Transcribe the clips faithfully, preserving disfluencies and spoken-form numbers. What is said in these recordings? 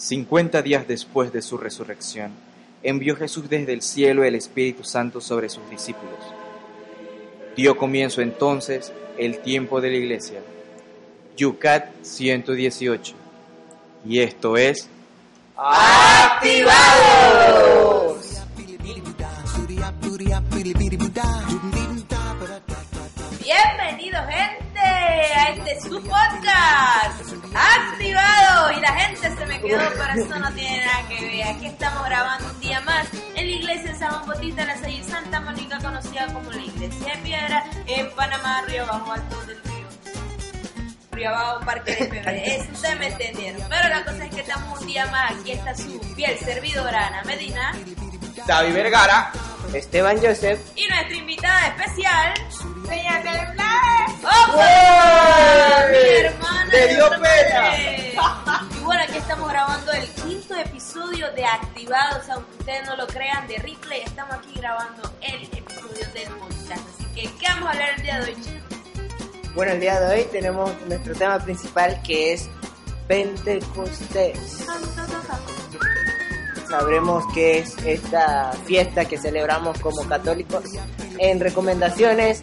cincuenta días después de su resurrección, envió Jesús desde el cielo el Espíritu Santo sobre sus discípulos. Dio comienzo entonces el tiempo de la Iglesia. YouCat ciento dieciocho. Y esto es... ¡Activados! Bienvenidos, gente, a este su podcast Activado. Y la gente se me quedó, pero eso no tiene nada que ver. Aquí estamos grabando un día más en la iglesia de San Bautista, en la calle Santa Mónica, conocida como la Iglesia de Piedra, en Panamá, Río Abajo, Alto del Río, Río Abajo, Parque de Febrero. Se me entendieron. Pero la cosa es que estamos un día más. Aquí está su fiel servidora Ana Medina, David Vergara, Esteban Joseph y nuestra invitada especial, Deyanel Dolá. ¡Oh, wow! ¡Mi hermana! ¡Te dio pena! Y bueno, aquí estamos grabando el quinto episodio de Activados, aunque ustedes no lo crean, de Ripley. Estamos aquí grabando el episodio del podcast. Así que, ¿qué vamos a hablar el día de hoy, chicos? Bueno, el día de hoy tenemos nuestro tema principal, que es Pentecostés. Sabremos qué es esta fiesta que celebramos como católicos. En recomendaciones,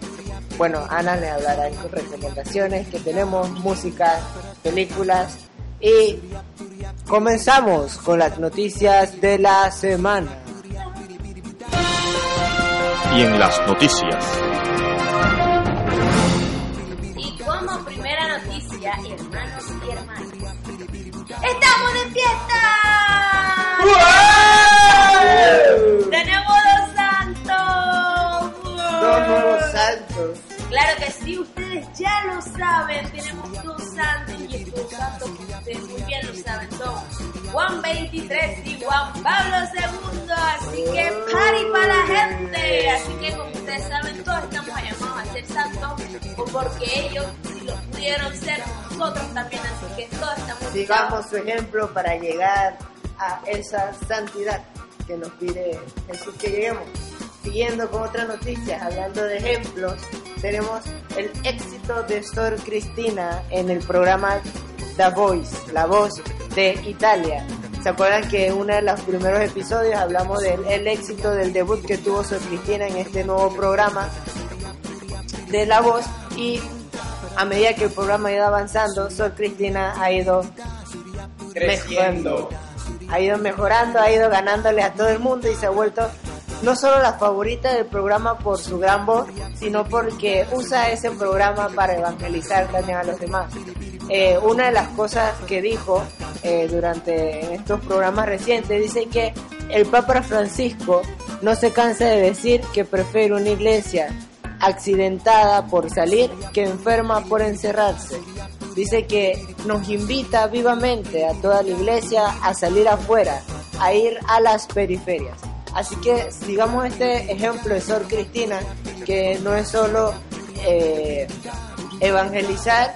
bueno, Ana les hablará con recomendaciones que tenemos, música, películas. Y comenzamos con las noticias de la semana. Y en las noticias. Y como primera noticia, hermanos y hermanas, ¡estamos de fiesta! ¡Wow! ¡Tenemos dos santos! ¡Wow! ¡Dos nuevos santos! Claro que sí, ustedes ya lo saben, tenemos dos santos, y estos santos ustedes muy bien lo saben todos, Juan veintitrés y Juan Pablo segundo, así que party para la gente. Así que como ustedes saben, todos estamos llamados a ser santos, o porque ellos si los pudieron ser, nosotros también, así que todos estamos sigamos su ejemplo para llegar a esa santidad que nos pide Jesús que lleguemos. Siguiendo con otras noticias, hablando de ejemplos, tenemos el éxito de Sor Cristina en el programa The Voice, La Voz de Italia. ¿Se acuerdan que en uno de los primeros episodios hablamos del el éxito del debut que tuvo Sor Cristina en este nuevo programa de La Voz? Y a medida que el programa ha ido avanzando, Sor Cristina ha ido creciendo, ha ido mejorando, ha ido ganándole a todo el mundo y se ha vuelto no solo la favorita del programa por su gran voz, sino porque usa ese programa para evangelizar también a los demás. Eh, una de las cosas que dijo eh, durante estos programas recientes, dice que el Papa Francisco no se cansa de decir que prefiere una iglesia accidentada por salir que enferma por encerrarse. Dice que nos invita vivamente a toda la iglesia a salir afuera, a ir a las periferias. Así que sigamos este ejemplo de Sor Cristina, que no es solo eh, evangelizar,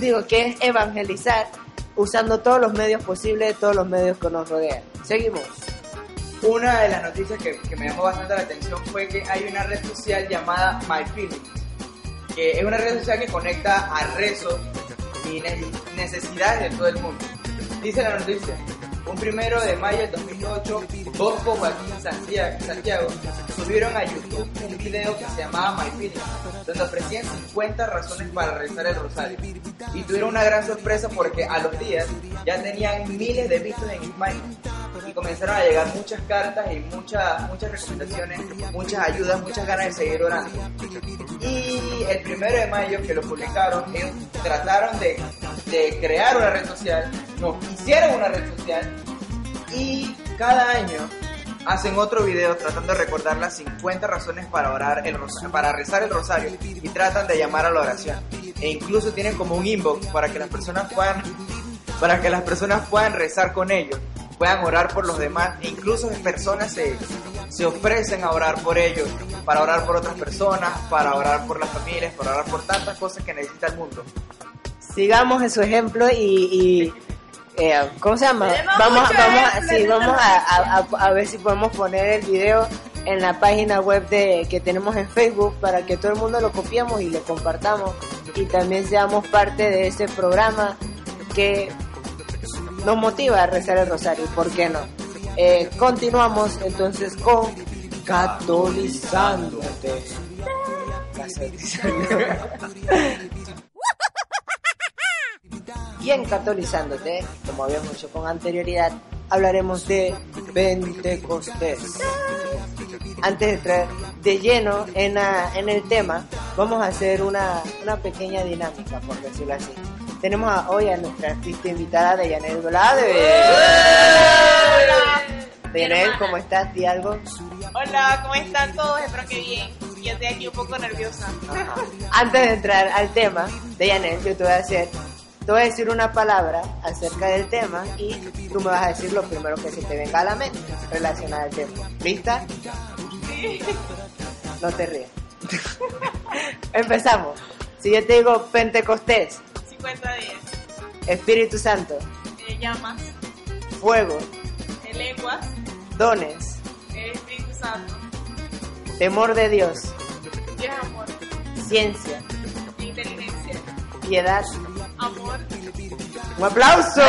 digo que es evangelizar usando todos los medios posibles, todos los medios que nos rodean. Seguimos. Una de las noticias que, que me llamó bastante la atención fue que hay una red social llamada MyFeelings, que es una red social que conecta a rezos y necesidades de todo el mundo. Dice la noticia: un primero de mayo de dos mil ocho, Bosco Joaquín Santiago, Santiago subieron a YouTube un video que se llamaba MyFeelings, donde ofrecían cincuenta razones para rezar el rosario. Y tuvieron una gran sorpresa porque a los días ya tenían miles de vistas en Instagram y comenzaron a llegar muchas cartas y muchas, muchas recomendaciones, muchas ayudas, muchas ganas de seguir orando. Y el primero de mayo que lo publicaron, ellos trataron de, de crear una red social, no, hicieron una red social. Y cada año hacen otro video tratando de recordar las cincuenta razones para orar el rosario, para rezar el rosario, y tratan de llamar a la oración. E incluso tienen como un inbox para que las personas puedan, para que las personas puedan rezar con ellos. puedan orar por los demás, e incluso personas se, se ofrecen a orar por ellos, para orar por otras personas, para orar por las familias, para orar por tantas cosas que necesita el mundo. Sigamos en su ejemplo y, y eh, ¿cómo se llama? Vamos, vamos, a, sí, vamos a, a, a ver si podemos poner el video en la página web de, que tenemos en Facebook, para que todo el mundo lo copiemos y lo compartamos, y también seamos parte de este programa que nos motiva a rezar el rosario, ¿por qué no? Eh, continuamos entonces con Catolizándote. Y en Catolizándote, como habíamos hecho con anterioridad, hablaremos de Pentecostés. Antes de entrar de lleno en, a, en el tema, vamos a hacer una, una pequeña dinámica, por decirlo así. Tenemos a, hoy a nuestra artista invitada, Deyanel Dolá. Deyanel, ¿cómo estás? ¿Di algo? Hola, ¿cómo están todos? Espero que bien. Yo estoy aquí un poco nerviosa. Ajá. Antes de entrar al tema, Deyanel, yo te voy a hacer... Te voy a decir una palabra acerca del tema y tú me vas a decir lo primero que se te venga a la mente relacionado al tema. ¿Lista? Sí. No te rías. Empezamos. Si yo te digo Pentecostés. cincuenta días. Espíritu Santo. Eh, llamas. Fuego. Eh, lenguas. Dones. Eh, Espíritu Santo. Temor de Dios. Dios amor. Ciencia. Inteligencia. Piedad. Amor. ¡Un aplauso!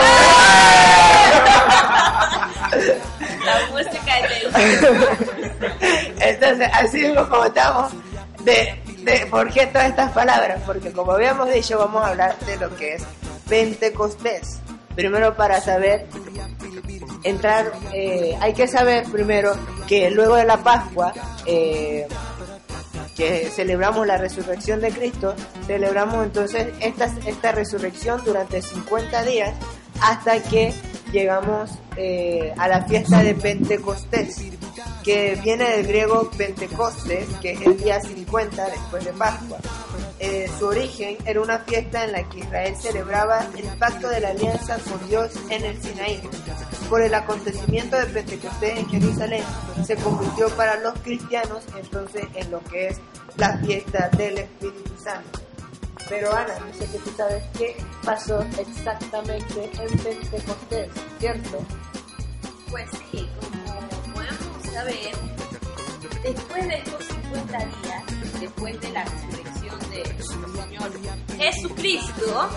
La música de Entonces, así mismo como estamos, de, de, ¿por qué todas estas palabras? Porque como habíamos dicho, vamos a hablar de lo que es Pentecostés. Primero, para saber, entrar, eh, hay que saber primero que luego de la Pascua, eh, que celebramos la resurrección de Cristo, celebramos entonces esta, esta resurrección durante cincuenta días hasta que llegamos eh, a la fiesta de Pentecostés, que viene del griego Pentecostes, que es el día cincuenta después de Pascua. Eh, su origen era una fiesta en la que Israel celebraba el pacto de la alianza con Dios en el Sinaí. Por el acontecimiento de Pentecostés en Jerusalén, se convirtió para los cristianos entonces en lo que es la fiesta del Espíritu Santo. Pero Ana, no sé que tú sabes qué pasó exactamente en Pentecostés, ¿cierto? Pues sí, como podemos saber, después de estos cincuenta días, después de la resurrección de nuestro Señor Jesucristo,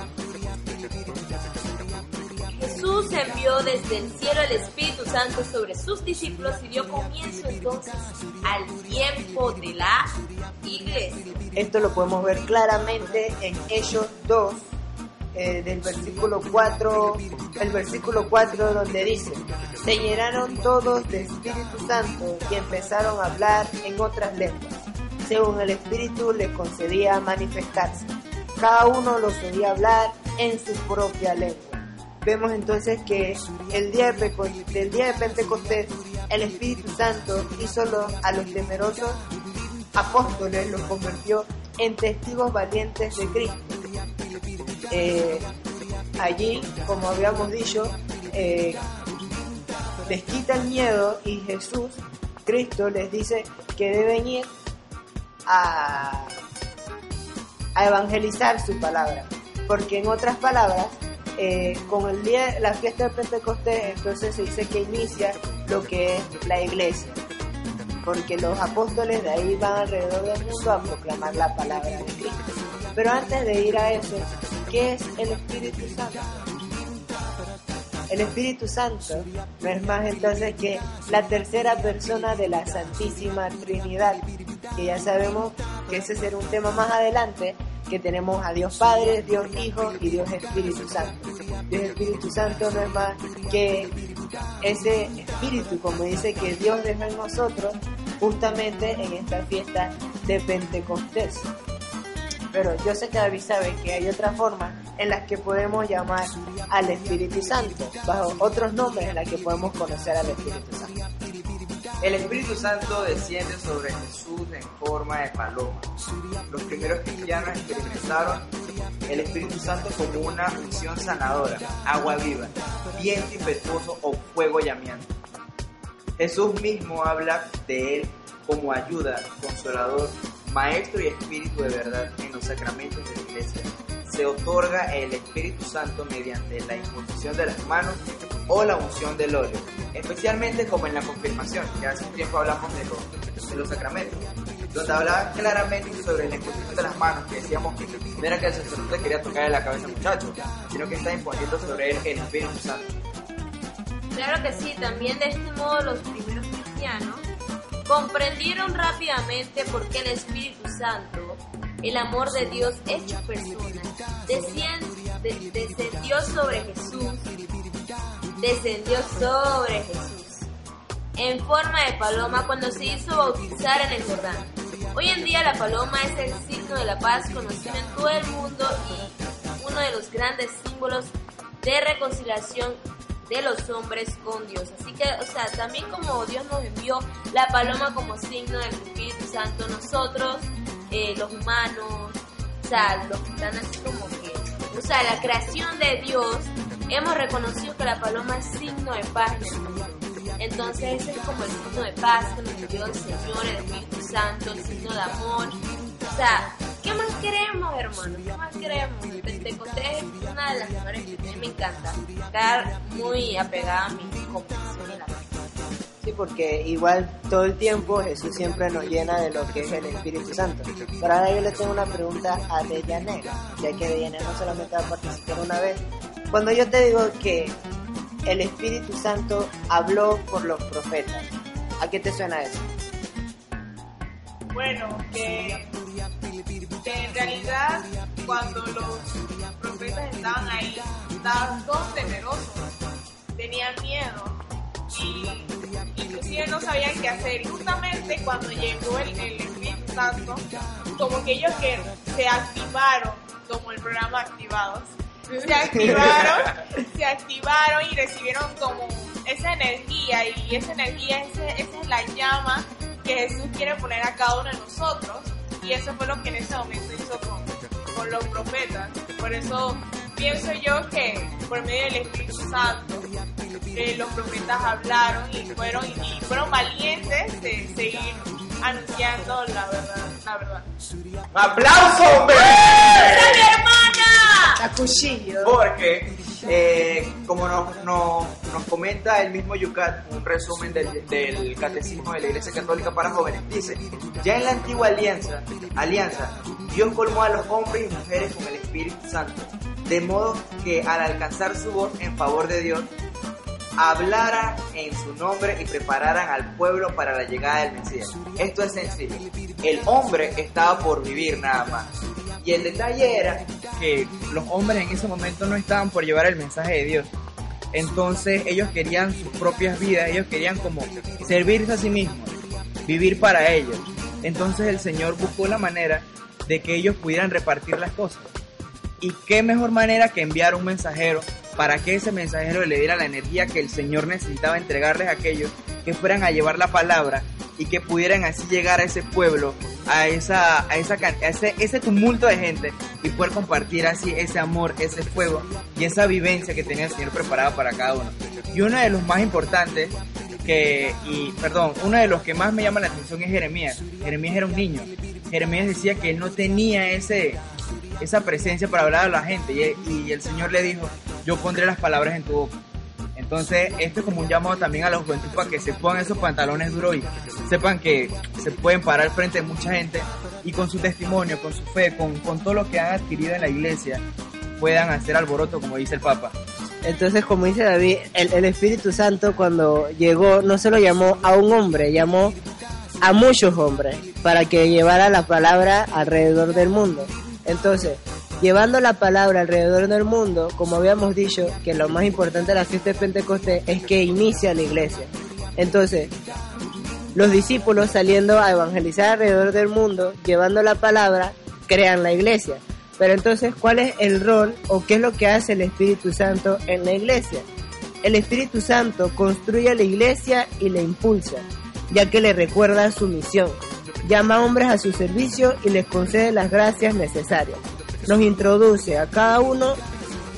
Jesús envió desde el cielo el Espíritu Santo sobre sus discípulos y dio comienzo entonces al tiempo de la iglesia. Esto lo podemos ver claramente en Hechos dos, eh, del versículo cuatro, el versículo cuatro, donde dice: se llenaron todos del Espíritu Santo y empezaron a hablar en otras lenguas, según el Espíritu les concedía manifestarse. Cada uno lo podía hablar en su propia lengua. Vemos entonces que el día de, Pentecost- el día de Pentecostés, el Espíritu Santo hizo los, a los temerosos apóstoles, los convirtió en testigos valientes de Cristo. Eh, allí, como habíamos dicho, eh, les quita el miedo y Jesús, Cristo, les dice que deben ir a, a evangelizar su palabra, porque en otras palabras, Eh, con el día, la fiesta de Pentecostés, entonces se dice que inicia lo que es la iglesia, porque los apóstoles de ahí van alrededor del mundo a proclamar la palabra de Cristo. Pero antes de ir a eso, ¿qué es el Espíritu Santo? El Espíritu Santo no es más entonces que la tercera persona de la Santísima Trinidad, que ya sabemos que ese será un tema más adelante, que tenemos a Dios Padre, Dios Hijo y Dios Espíritu Santo. Dios Espíritu Santo no es más que ese Espíritu, como dice, que Dios dejó en nosotros justamente en esta fiesta de Pentecostés. Pero yo sé que David sabe que hay otra forma en las que podemos llamar al Espíritu Santo, bajo otros nombres en las que podemos conocer al Espíritu Santo. El Espíritu Santo desciende sobre Jesús en forma de paloma. Los primeros cristianos experimentaron el Espíritu Santo como una unción sanadora, agua viva, viento impetuoso o fuego llameante. Jesús mismo habla de Él como ayuda, consolador, maestro y espíritu de verdad. En los sacramentos de la Iglesia se otorga el Espíritu Santo mediante la imposición de las manos o la unción del óleo, especialmente como en la confirmación, que hace un tiempo hablamos de los, de los sacramentos, donde hablaba claramente sobre la imposición de las manos, que decíamos que no era que el sacerdote quería tocarle la cabeza al muchacho, sino que está imponiendo sobre él el Espíritu Santo. Claro que sí, también de este modo los primeros cristianos comprendieron rápidamente por qué el Espíritu Santo, el amor de Dios hecho persona, descendió sobre Jesús, descendió sobre Jesús, en forma de paloma cuando se hizo bautizar en el Jordán. Hoy en día la paloma es el signo de la paz conocido en todo el mundo y uno de los grandes símbolos de reconciliación de los hombres con Dios. Así que, o sea, también como Dios nos envió la paloma como signo del Espíritu Santo, nosotros, eh, los humanos, o sea, los que están así como que, o sea, la creación de Dios, hemos reconocido que la paloma es signo de paz. Entonces ese es como el signo de paz que nos envió el Señor, el Espíritu Santo, el signo de amor. O sea, ¿qué más queremos, hermano? ¿Qué más queremos? Pentecostés es una de las mejores que a mí me encanta. Estar muy apegada a mi comprensión de la vida. Sí, porque igual todo el tiempo Jesús siempre nos llena de lo que es el Espíritu Santo. Por ahora yo le tengo una pregunta a Deyanel, ya que Deyanel no solamente va a participar una vez. Cuando yo te digo que el Espíritu Santo habló por los profetas, ¿a qué te suena eso? Bueno, que... en realidad, cuando los profetas estaban ahí, estaban todos temerosos, tenían miedo y inclusive no sabían qué hacer. Y justamente cuando llegó el, el Espíritu Santo, como que ellos que se activaron, como el programa Activados, se activaron, se activaron y recibieron como esa energía y esa energía, esa, esa es la llama que Jesús quiere poner a cada uno de nosotros. Y eso fue lo que en ese momento hizo con, con los profetas. Por eso pienso yo que por medio del Espíritu Santo eh, los profetas hablaron y fueron, y fueron valientes de seguir anunciando la verdad. La verdad. ¡Aplausos, hombre! ¡Esa mi hermana! ¡A cuchillo! Porque, eh, como nos, nos, nos comenta el mismo YouCat, un resumen del, del Catecismo de la Iglesia Católica para Jóvenes, dice: ya en la antigua alianza, alianza, Dios colmó a los hombres y mujeres con el Espíritu Santo, de modo que al alcanzar su voz en favor de Dios, hablaran en su nombre y prepararan al pueblo para la llegada del Mesías. Esto es sencillo, el hombre estaba por vivir nada más. Y el detalle era que los hombres en ese momento no estaban por llevar el mensaje de Dios. Entonces ellos querían sus propias vidas, ellos querían como servirse a sí mismos, vivir para ellos. Entonces el Señor buscó la manera de que ellos pudieran repartir las cosas. Y qué mejor manera que enviar un mensajero para que ese mensajero le diera la energía que el Señor necesitaba entregarles a aquellos que fueran a llevar la palabra y que pudieran así llegar a ese pueblo, a esa, a esa, a ese, ese tumulto de gente y poder compartir así ese amor, ese fuego y esa vivencia que tenía el Señor preparada para cada uno. Y uno de los más importantes que, y perdón, uno de los que más me llama la atención es Jeremías. Jeremías era un niño. Jeremías decía que él no tenía ese, esa presencia para hablar a la gente y, y el Señor le dijo: yo pondré las palabras en tu boca. Entonces, esto es como un llamado también a la juventud para que se pongan esos pantalones duros y sepan que se pueden parar frente a mucha gente y con su testimonio, con su fe, con, con todo lo que han adquirido en la iglesia, puedan hacer alboroto, como dice el Papa. Entonces, como dice David, el, el Espíritu Santo cuando llegó no solo llamó a un hombre, llamó a muchos hombres para que llevara la palabra alrededor del mundo. Entonces, llevando la palabra alrededor del mundo, como habíamos dicho, que lo más importante de la fiesta de Pentecostés es que inicia la iglesia. Entonces, los discípulos saliendo a evangelizar alrededor del mundo, llevando la palabra, crean la iglesia. Pero entonces, ¿cuál es el rol o qué es lo que hace el Espíritu Santo en la iglesia? El Espíritu Santo construye a la iglesia y la impulsa, ya que le recuerda su misión. Llama a hombres a su servicio y les concede las gracias necesarias. nos introduce a cada uno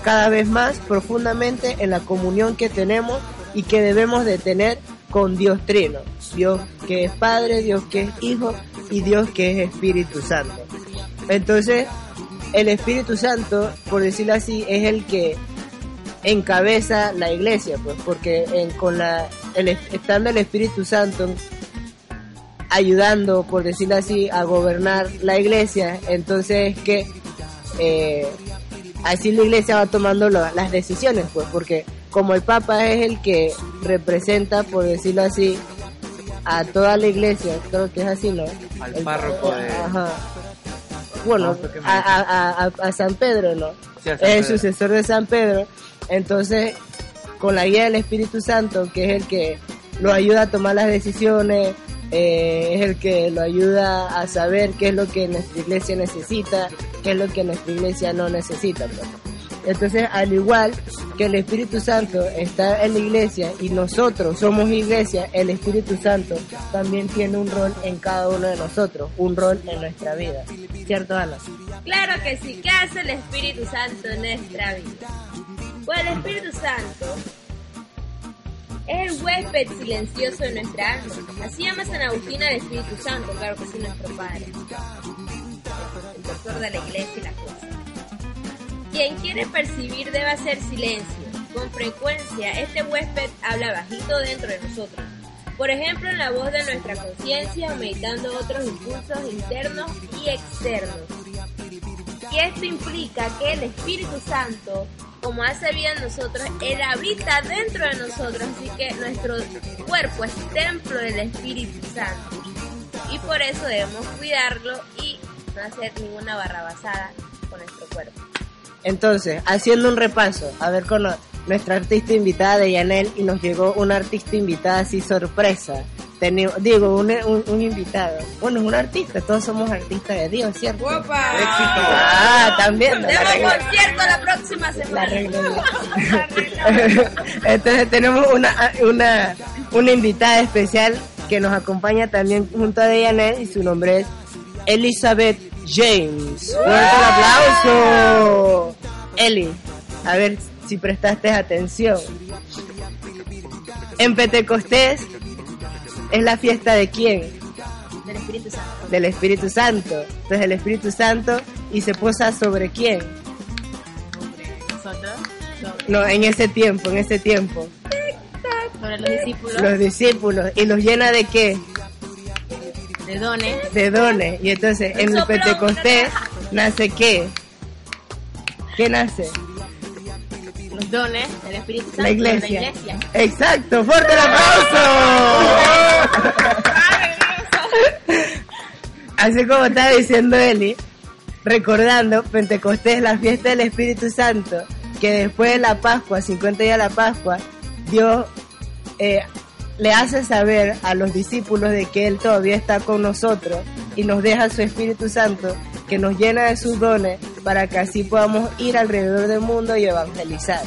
cada vez más profundamente en la comunión que tenemos y que debemos de tener con Dios Trino, Dios que es Padre, Dios que es Hijo y Dios que es Espíritu Santo. Entonces, el Espíritu Santo, por decirlo así, es el que encabeza la iglesia, pues, porque en, con la, el, estando el Espíritu Santo ayudando, por decirlo así, a gobernar la iglesia, entonces es que eh, así la iglesia va tomando lo, las decisiones, pues, porque como el Papa es el que representa, por decirlo así, a toda la iglesia, creo que es así, ¿no? Al el, párroco de... Ajá. Bueno, a, a, a, a San Pedro, ¿no? Sí, San Pedro. Es el sucesor de San Pedro. Entonces, con la guía del Espíritu Santo, que es el que lo ayuda a tomar las decisiones, eh, es el que lo ayuda a saber qué es lo que nuestra iglesia necesita, qué es lo que nuestra iglesia no necesita, ¿no? Entonces, al igual que el Espíritu Santo está en la iglesia y nosotros somos iglesia, el Espíritu Santo también tiene un rol en cada uno de nosotros, un rol en nuestra vida. ¿Cierto, Ana? Claro que sí. ¿Qué hace el Espíritu Santo en nuestra vida? Pues el Espíritu Santo es el huésped silencioso de nuestra alma. Así llama San Agustín al Espíritu Santo, claro que sí, nuestro Padre, el doctor de la iglesia y la cosa. Quien quiere percibir debe hacer silencio. Con frecuencia, este huésped habla bajito dentro de nosotros. Por ejemplo, en la voz de nuestra conciencia o meditando otros impulsos internos y externos. Y esto implica que el Espíritu Santo, como hace vida en nosotros, Él habita dentro de nosotros. Así que nuestro cuerpo es templo del Espíritu Santo. Y por eso debemos cuidarlo y no hacer ninguna barrabasada con nuestro cuerpo. Entonces, haciendo un repaso, a ver con nuestra artista invitada Deyanel, y nos llegó una artista invitada así sorpresa. Teni- digo, un, un, un invitado. Bueno, es un artista, todos somos artistas de Dios, ¿cierto? ¡Opa! ¡Éxito! ¡Ah, también! ¡Tenemos concierto la próxima semana! La Entonces tenemos una, una, una invitada especial que nos acompaña también junto a Deyanel, y su nombre es Elizabeth James. ¡Fuerte el aplauso! Eli, a ver si prestaste atención. En Pentecostés es la fiesta de ¿quién? Del Espíritu Santo. Del Espíritu Santo. Entonces el Espíritu Santo, ¿y se posa sobre quién? Sobre nosotros. Sobre... No, en ese tiempo, en ese tiempo. Sobre los discípulos. Los discípulos. ¿Y los llena de qué? De dones. De dones. Y entonces en el Pentecostés nace ¿qué? ¿Qué nace? Los dones del Espíritu Santo. La iglesia. La iglesia. Exacto. ¡Fuerte el aplauso! Así como estaba diciendo Eli, recordando, Pentecostés, la fiesta del Espíritu Santo, que después de la Pascua, cincuenta días de la Pascua, Dios... Eh, le hace saber a los discípulos de que Él todavía está con nosotros y nos deja su Espíritu Santo que nos llena de sus dones para que así podamos ir alrededor del mundo y evangelizar.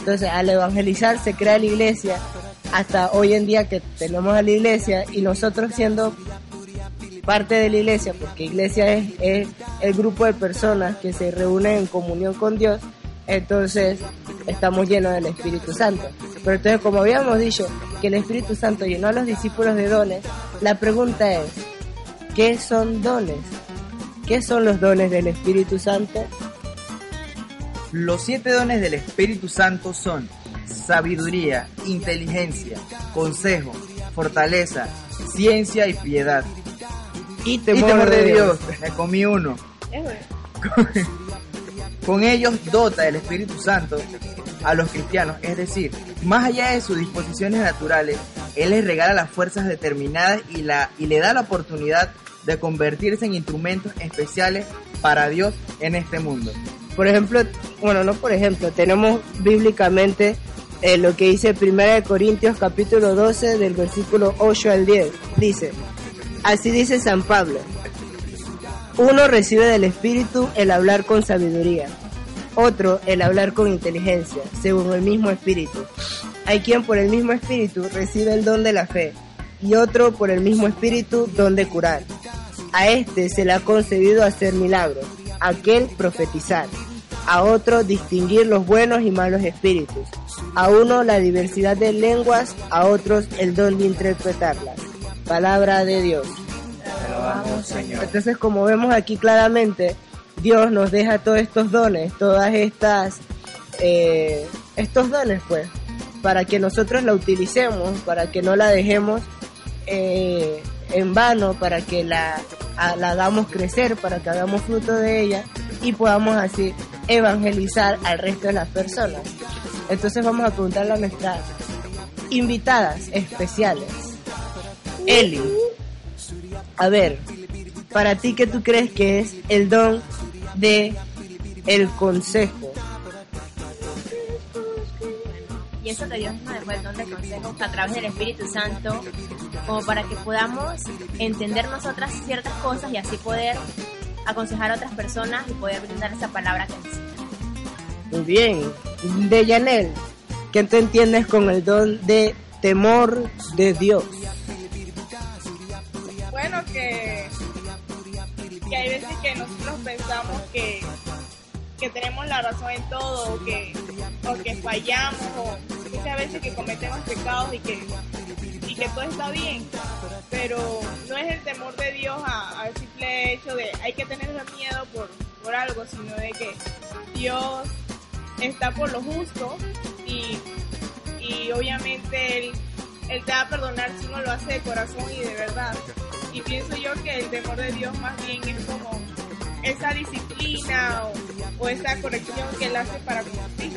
Entonces, al evangelizar se crea la iglesia hasta hoy en día que tenemos a la iglesia, y nosotros siendo parte de la iglesia, porque iglesia es, es el grupo de personas que se reúnen en comunión con Dios, entonces estamos llenos del Espíritu Santo. Pero entonces, como habíamos dicho, que el Espíritu Santo llenó a los discípulos de dones, la pregunta es, ¿qué son dones? ¿Qué son los dones del Espíritu Santo? Los siete dones del Espíritu Santo son sabiduría, inteligencia, consejo, fortaleza, ciencia y piedad. Y temor, y temor de, de Dios. Dios. Me comí uno. Es bueno. Con ellos dota el Espíritu Santo a los cristianos, es decir, más allá de sus disposiciones naturales, Él les regala las fuerzas determinadas y, la, y le da la oportunidad de convertirse en instrumentos especiales para Dios en este mundo. Por ejemplo, bueno, no por ejemplo, tenemos bíblicamente eh, lo que dice primera Corintios capítulo doce del versículo ocho al diez, dice, así dice San Pablo, uno recibe del Espíritu el hablar con sabiduría, otro el hablar con inteligencia, según el mismo Espíritu. Hay quien por el mismo Espíritu recibe el don de la fe, y otro por el mismo Espíritu don de curar. A este se le ha concedido hacer milagros, aquel profetizar, a otro distinguir los buenos y malos espíritus, a uno la diversidad de lenguas, a otros el don de interpretarlas. Palabra de Dios. Te alabamos, Señor. Entonces, como vemos aquí claramente, Dios nos deja todos estos dones, todas estas, eh, estos dones pues, para que nosotros la utilicemos, para que no la dejemos eh, en vano, para que la, a, la hagamos crecer, para que hagamos fruto de ella y podamos así evangelizar al resto de las personas. Entonces vamos a preguntarle a nuestras invitadas especiales. Eli, a ver, para ti, ¿qué tú crees que es el don de el consejo? Y eso que Dios nos dejó, el don de consejo a través del Espíritu Santo, como para que podamos entender nosotras ciertas cosas y así poder aconsejar a otras personas y poder brindar esa palabra que necesitan. Muy bien. Deyanel, ¿qué tú entiendes con el don de temor de Dios? Bueno, que, que hay veces que nosotros pensamos que, que tenemos la razón en todo, o que, o que fallamos, o muchas veces que cometemos pecados y que, y que todo está bien, pero no es el temor de Dios a, al simple hecho de hay que tener miedo por, por algo, sino de que Dios está por lo justo y, y obviamente Él, Él te va a perdonar si uno lo hace de corazón y de verdad. Y pienso yo que el temor de Dios más bien es como esa disciplina o, o esa corrección que Él hace para cumplir.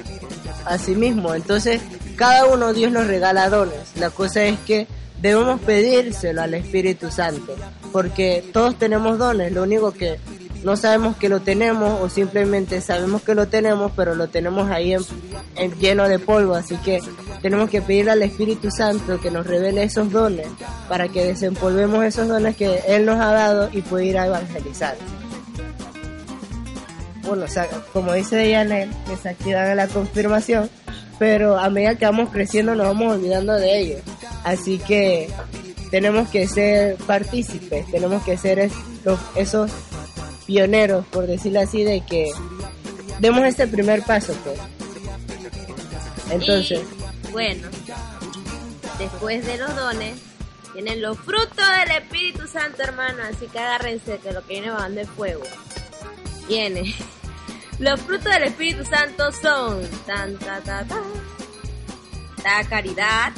Así mismo, entonces cada uno Dios nos regala dones. La cosa es que debemos pedírselo al Espíritu Santo, porque todos tenemos dones, lo único que no sabemos que lo tenemos o simplemente sabemos que lo tenemos, pero lo tenemos ahí en, en lleno de polvo, así que tenemos que pedirle al Espíritu Santo que nos revele esos dones para que desempolvemos esos dones que Él nos ha dado y poder ir a evangelizar. Bueno, o sea, como dice Deyanel, que se activan la confirmación, pero a medida que vamos creciendo nos vamos olvidando de ellos. Así que tenemos que ser partícipes, tenemos que ser es, los, esos pioneros, por decirlo así, de que demos ese primer paso, pues. Entonces, y, bueno, después de los dones, tienen los frutos del Espíritu Santo, hermano, así que agárrense que lo que viene va de fuego. Viene. Los frutos del Espíritu Santo son tan, ta, ta, ta, la caridad,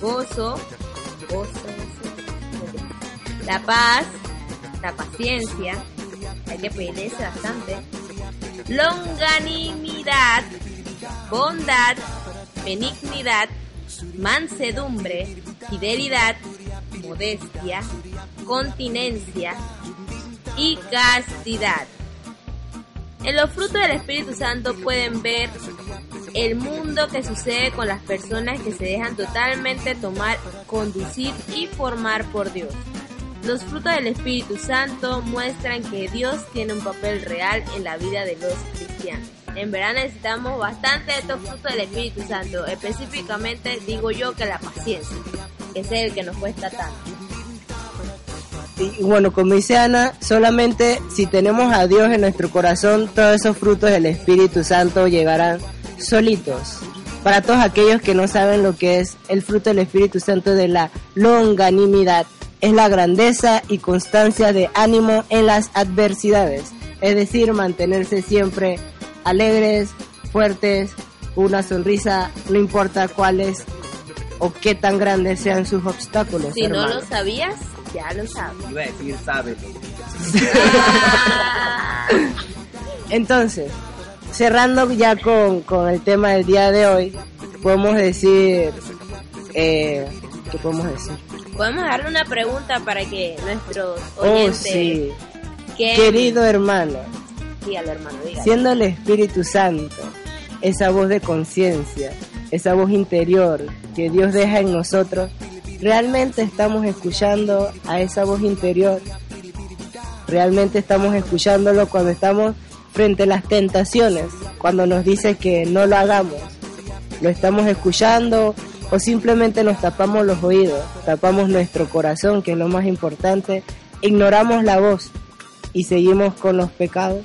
gozo, gozo, gozo, la paz, la paciencia, hay que pedirle eso bastante, longanimidad, bondad, benignidad, mansedumbre, fidelidad, modestia, continencia y castidad. En los frutos del Espíritu Santo pueden ver el mundo que sucede con las personas que se dejan totalmente tomar, conducir y formar por Dios. Los frutos del Espíritu Santo muestran que Dios tiene un papel real en la vida de los cristianos. En verdad necesitamos bastante de estos frutos del Espíritu Santo, específicamente digo yo que la paciencia, que es el que nos cuesta tanto. Y bueno, como dice Ana, solamente si tenemos a Dios en nuestro corazón, todos esos frutos del Espíritu Santo llegarán solitos. Para todos aquellos que no saben lo que es el fruto del Espíritu Santo de la longanimidad, es la grandeza y constancia de ánimo en las adversidades, es decir, mantenerse siempre alegres, fuertes, una sonrisa, no importa cuáles o qué tan grandes sean sus obstáculos. Si hermano. No lo sabías, ya lo sabes. Iba a decir, sábelo. Entonces, cerrando ya con, con el tema del día de hoy, podemos decir... Eh, ¿Qué podemos decir? Podemos darle una pregunta para que nuestros oyentes... Oh, sí. Que... Querido hermano. Dígalo, hermano, dígalo. Siendo el Espíritu Santo, esa voz de conciencia, esa voz interior que Dios deja en nosotros... ¿Realmente estamos escuchando a esa voz interior? ¿Realmente estamos escuchándolo cuando estamos frente a las tentaciones? Cuando nos dice que no lo hagamos. ¿Lo estamos escuchando o simplemente nos tapamos los oídos? Tapamos nuestro corazón, que es lo más importante. Ignoramos la voz y seguimos con los pecados.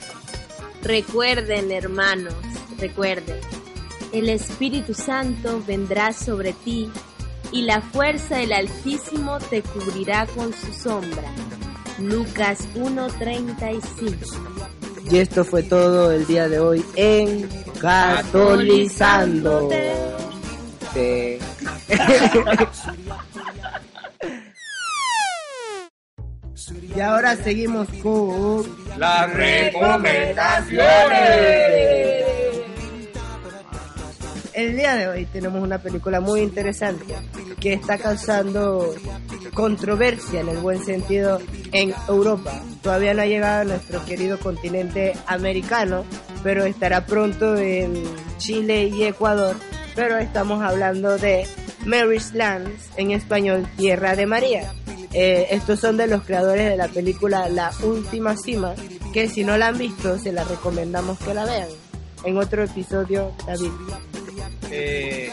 Recuerden, hermanos, recuerden, el Espíritu Santo vendrá sobre ti y la fuerza del Altísimo te cubrirá con su sombra. Lucas uno treinta y cinco. Y esto fue todo el día de hoy en Catolizándote. Te... Y ahora seguimos con las recomendaciones. El día de hoy tenemos una película muy interesante que está causando controversia en el buen sentido en Europa. Todavía no ha llegado a nuestro querido continente americano, pero estará pronto en Chile y Ecuador. Pero estamos hablando de Mary's Lands, en español Tierra de María. Eh, estos son de los creadores de la película La Última Cima, que si no la han visto, se la recomendamos que la vean. En otro episodio, David. Eh,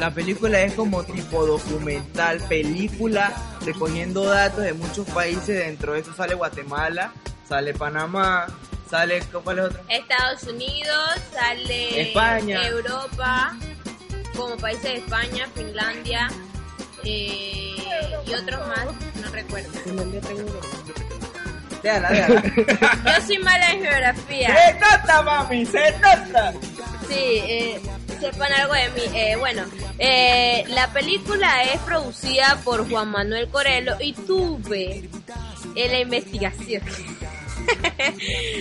la película es como tipo documental, película recogiendo datos de muchos países. Dentro de eso sale Guatemala, sale Panamá, sale ¿cuál es otro? Estados Unidos, sale España, Europa, como países de España, Finlandia eh, y otros más, no recuerdo. Déjala, déjala. Yo soy mala en geografía. ¡Se nota, mami! ¡Se nota! Sí, eh, sepan algo de mí. Eh, bueno, eh, la película es producida por Juan Manuel Corello y tuve en la investigación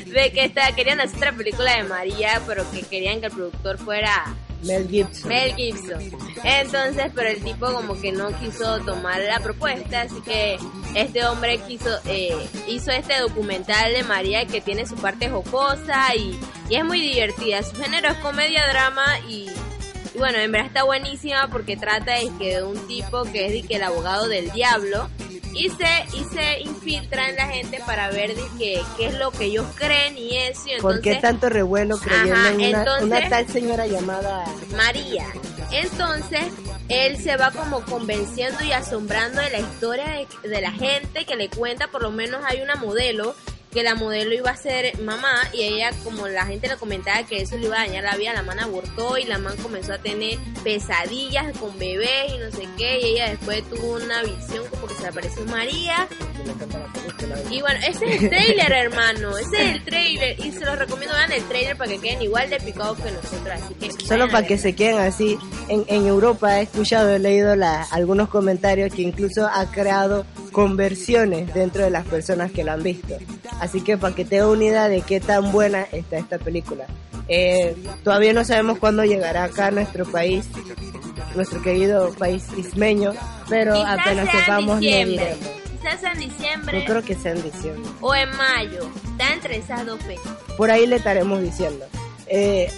de que esta, querían hacer otra película de María, pero que querían que el productor fuera... Mel Gibson. Mel Gibson. Entonces, pero el tipo como que no quiso tomar la propuesta, así que este hombre quiso eh, hizo este documental de María que tiene su parte jocosa y, y es muy divertida. Su género es comedia, drama y, y bueno, en verdad está buenísima porque trata de, de un tipo que es de, que el abogado del diablo y se y se infiltra en la gente para ver de, que, qué es lo que ellos creen y eso. Y entonces, ¿por qué tanto revuelo creyendo ajá, en una, entonces, una tal señora llamada María? Entonces él se va como convenciendo y asombrando de la historia de, de la gente que le cuenta. Por lo menos hay una modelo que la modelo iba a ser mamá y ella, como la gente le comentaba que eso le iba a dañar la vida, la man abortó y la man comenzó a tener pesadillas con bebés y no sé qué, y ella después tuvo una visión como que se le apareció María. Y bueno, ese es el trailer, hermano, ese es el trailer y se los recomiendo, vean el trailer para que queden igual de picados que nosotros, así que solo para que se queden así. En, en Europa he escuchado, he leído la, algunos comentarios que incluso ha creado conversiones dentro de las personas que la han visto. Así que para que te dé una idea de qué tan buena está esta película. Eh, todavía no sabemos cuándo llegará acá a nuestro país, nuestro querido país ismeño, pero quizás apenas sepamos le diremos. Quizás sea en diciembre. Yo creo que sea en diciembre. O en mayo, está entre esas dos fechas. Por ahí le estaremos diciendo. Eh,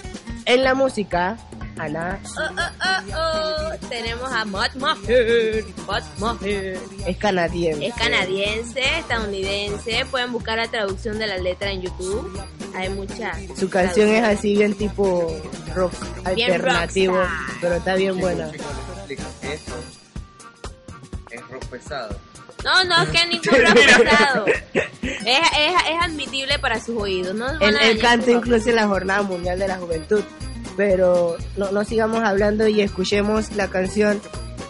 en la música, Ana. Oh, oh, oh, oh. Tenemos a Matt Maher. Matt Maher. Es canadiense. Es canadiense, estadounidense. Pueden buscar la traducción de la letra en YouTube. Hay mucha. Su canción es así, bien tipo rock bien alternativo, rockstar. Pero está bien buena. Esto es rock pesado. No, no, es que ningún rock pesado. Es, es, es admitible para sus oídos. No el, el canto incluso en la Jornada Mundial de la Juventud. Pero no, no sigamos hablando y escuchemos la canción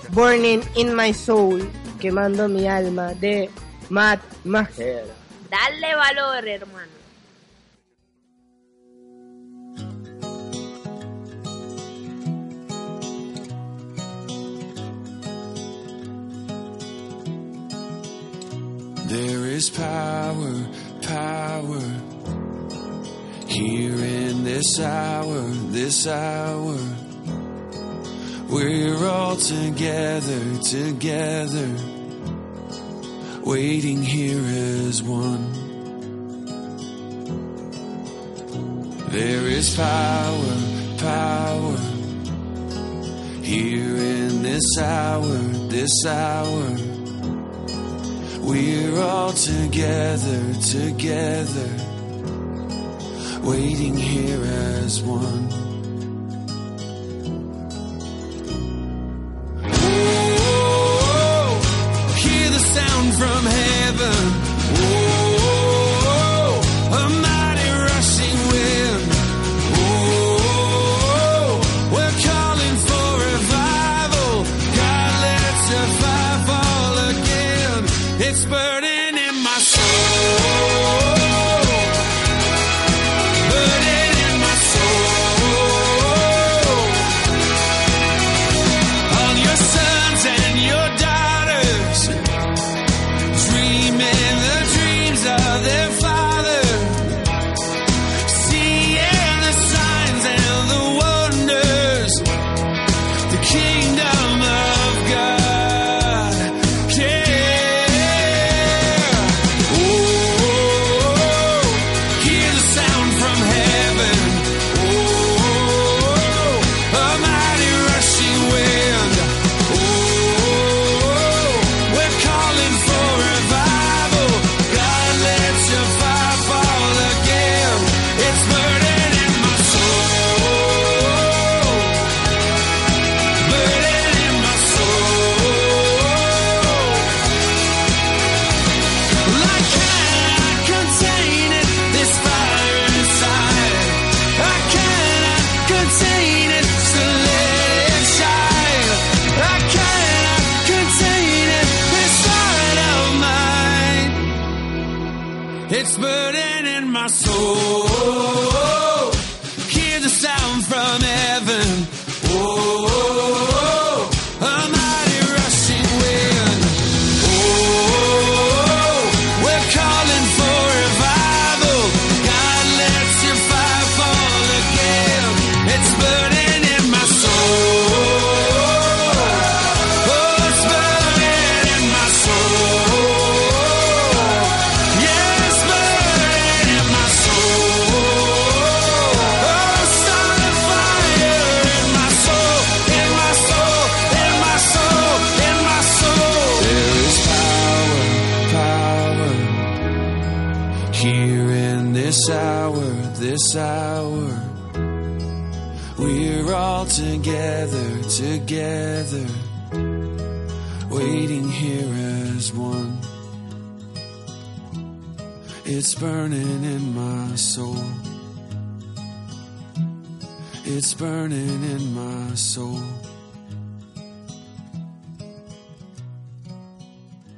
Burning in My Soul, quemando mi alma, de Matt Maher. Dale valor, hermano. There is power, power here in this hour, this hour, we're all together, together, waiting here as one. There is power, power, here in this hour, this hour, we're all together, together, waiting here as one. Oh, hear the sound from heaven. Oh, it's burning in my soul. Burning in my soul. All your sons and your daughters dreaming the dreams of their father, seeing the signs and the wonders, the kingdom of God. It's burning in my soul. Hear the sound from heaven. This hour, we're all together, together, waiting here as one. It's burning in my soul. It's burning in my soul.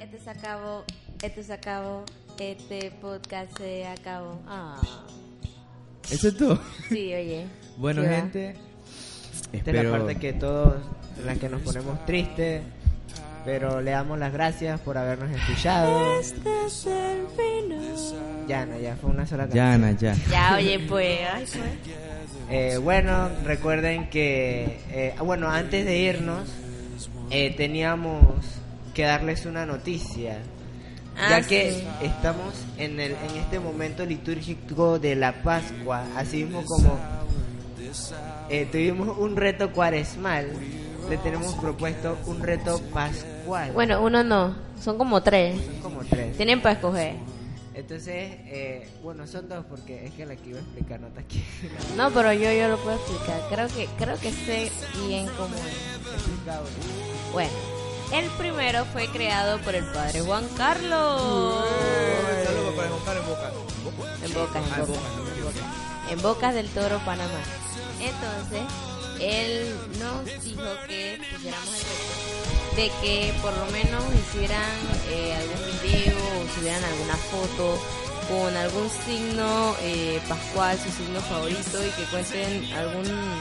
Este se acabó, este se acabó, este podcast se acabó. Oh. ¿Eso es todo? Sí, oye. Bueno, gente, esta es la parte que todos, en la que nos ponemos tristes, pero le damos las gracias por habernos escuchado. Este es el final. Ya, no, ya fue una sola canción. Ya, ya. Ya, oye, pues. Ay, pues. Eh, bueno, recuerden que, eh, bueno, antes de irnos, eh, teníamos que darles una noticia. Ya ah, que sí. Estamos en el en este momento litúrgico de la Pascua, así mismo como eh, tuvimos un reto cuaresmal, le tenemos propuesto un reto pascual. Bueno, uno no, son como tres. Son como tres. Tienen para escoger. Entonces, eh, bueno, son dos porque es que la que iba a explicar no está aquí. No, pero yo yo lo puedo explicar. Creo que creo que sé bien cómo es. Bueno. El primero fue creado por el padre Juan Carlos. Saludos para buscar en Bocas. En Bocas, en Bocas. En Bocas del Toro, Panamá. Entonces, él nos dijo que pusiéramos el reto de que por lo menos hicieran eh, algún video o subieran alguna foto con algún signo eh, pascual, su signo favorito, y que cuenten algún...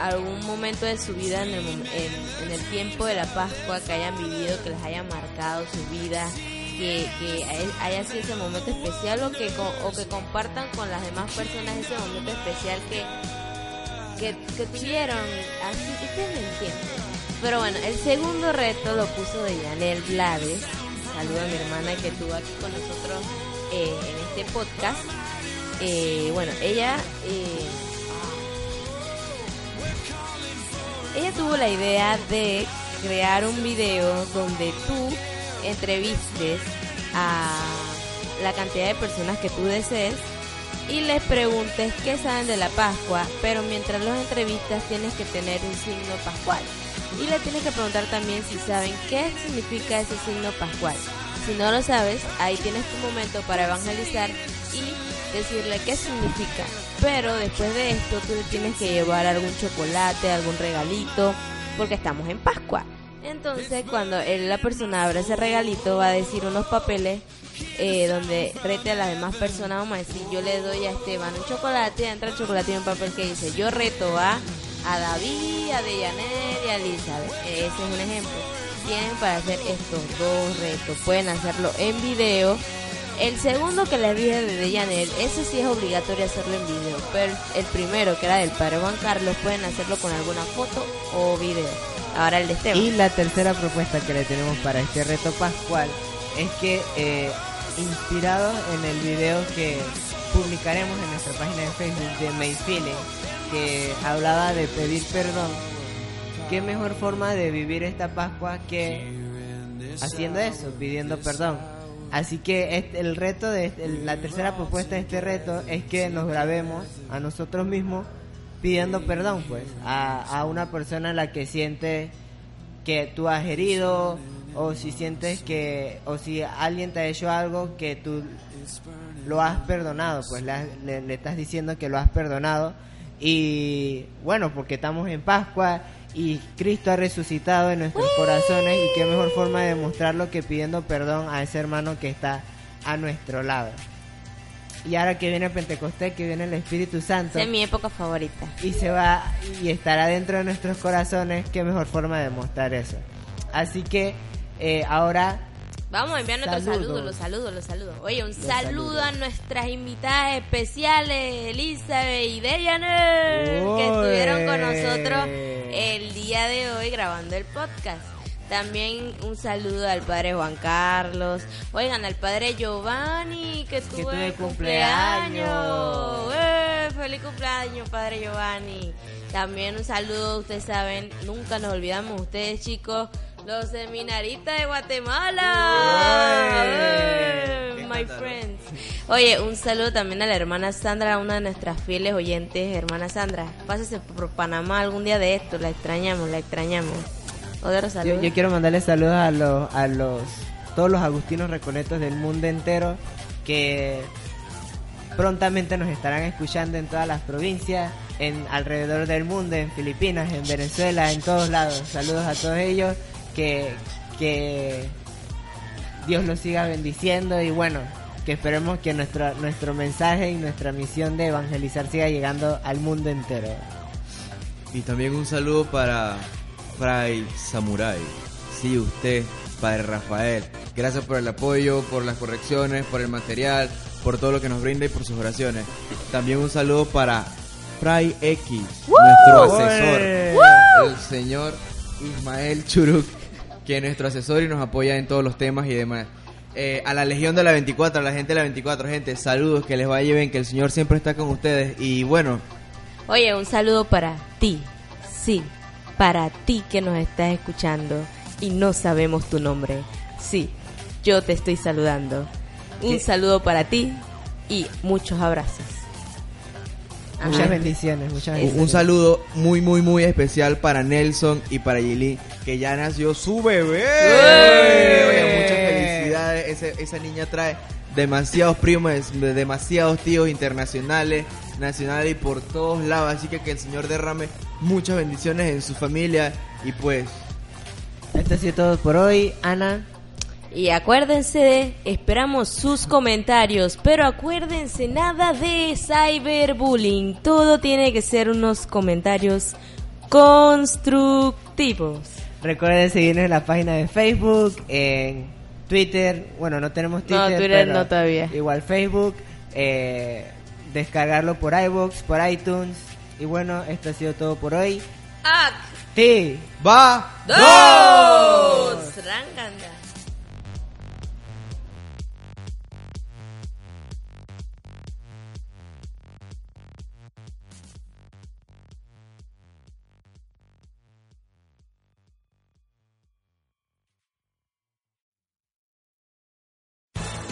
algún momento de su vida en el, en, en el tiempo de la Pascua que hayan vivido, que les haya marcado su vida, que, que haya sido ese momento especial o que, o que compartan con las demás personas ese momento especial que, que, que tuvieron. Así que ustedes me entienden. Pero bueno, el segundo reto lo puso Deyanel Dolá. Saludo a mi hermana que estuvo aquí con nosotros eh, en este podcast. Eh, bueno, ella... Eh, Ella tuvo la idea de crear un video donde tú entrevistes a la cantidad de personas que tú desees y les preguntes qué saben de la Pascua, pero mientras los entrevistas tienes que tener un signo pascual. Y le tienes que preguntar también si saben qué significa ese signo pascual. Si no lo sabes, ahí tienes tu momento para evangelizar y decirle qué significa. Pero después de esto tú tienes que llevar algún chocolate, algún regalito, porque estamos en Pascua. Entonces, cuando él, la persona abra ese regalito, va a decir unos papeles eh, donde rete a las demás personas. Vamos a decir, yo le doy a Esteban un chocolate, entra el chocolate y un papel que dice, yo reto a, a David, a Deyanel y a Elizabeth. Ese es un ejemplo. Tienen para hacer estos dos retos. Pueden hacerlo en video. El segundo que les dije de Deyanel, ese sí es obligatorio hacerlo en video. Pero el primero, que era del Padre Juan Carlos, pueden hacerlo con alguna foto o video. Ahora el de Esteban. Y la tercera propuesta que le tenemos para este reto pascual es que, eh, inspirado en el video que publicaremos en nuestra página de Facebook de MyFeelings, que hablaba de pedir perdón, ¿qué mejor forma de vivir esta Pascua que haciendo eso, pidiendo perdón? Así que este, el reto de este, la tercera propuesta de este reto es que nos grabemos a nosotros mismos pidiendo perdón, pues, a, a una persona a la que sientes que tú has herido, o si sientes que, o si alguien te ha hecho algo que tú lo has perdonado, pues le, le, le estás diciendo que lo has perdonado. Y bueno, porque estamos en Pascua y Cristo ha resucitado en nuestros corazones, y qué mejor forma de demostrarlo que pidiendo perdón a ese hermano que está a nuestro lado. Y ahora que viene Pentecostés, que viene el Espíritu Santo, es mi época favorita, y se va y estará dentro de nuestros corazones, qué mejor forma de demostrar eso. Así que eh, ahora vamos a enviar nuestros saludos, los saludos, los saludos. Oye, un los saludo saludos. a nuestras invitadas especiales, Elizabeth y Deyanel, que estuvieron con nosotros el día de hoy grabando el podcast. También un saludo al Padre Juan Carlos. Oigan, al Padre Giovanni, que estuvo de cumpleaños. cumpleaños. Eh, ¡Feliz cumpleaños, Padre Giovanni! También un saludo, ustedes saben, nunca nos olvidamos, ustedes chicos, los seminaristas de Guatemala. Uy, my friends. Oye, un saludo también a la hermana Sandra, una de nuestras fieles oyentes. Hermana Sandra, pásese por Panamá algún día de esto. La extrañamos, la extrañamos. Otro saludo. Yo, yo quiero mandarle saludos a los, a los todos los agustinos recoletos del mundo entero, que prontamente nos estarán escuchando en todas las provincias, en alrededor del mundo, en Filipinas, en Venezuela, en todos lados. Saludos a todos ellos. Que, que Dios los siga bendiciendo, y bueno, que esperemos que nuestro, nuestro mensaje y nuestra misión de evangelizar siga llegando al mundo entero. Y también un saludo para Fray Samurai. Sí, usted, Padre Rafael. Gracias por el apoyo, por las correcciones, por el material, por todo lo que nos brinda y por sus oraciones. También un saludo para Fray X, ¡woo!, nuestro asesor, ¡woo!, el señor Ismael Churuk, que es nuestro asesor y nos apoya en todos los temas y demás. Eh, a la Legión de la veinticuatro, a la gente de la veinticuatro, gente, saludos, que les vaya bien, que el Señor siempre está con ustedes. Y bueno, oye, un saludo para ti, sí, para ti que nos estás escuchando y no sabemos tu nombre. Sí, yo te estoy saludando. Un ¿Qué? saludo para ti y muchos abrazos. Ajá. Muchas bendiciones, muchas bendiciones. Un saludo muy, muy, muy especial para Nelson y para Gili, que ya nació su bebé. ¡Ey! Oye, muchas felicidades. Ese, esa niña trae demasiados primos, demasiados tíos internacionales, nacionales y por todos lados. Así que que el Señor derrame muchas bendiciones en su familia. Y pues, esto ha sido todo por hoy, Ana. Y acuérdense, esperamos sus comentarios, pero acuérdense, nada de cyberbullying. Todo tiene que ser unos comentarios constructivos. Recuerden seguirnos en la página de Facebook, en Twitter. Bueno, no tenemos Twitter, no, Twitter pero no todavía. Igual Facebook, eh, descargarlo por iVoox, por iTunes. Y bueno, esto ha sido todo por hoy. ¡Activa dos! ¡Ranganda!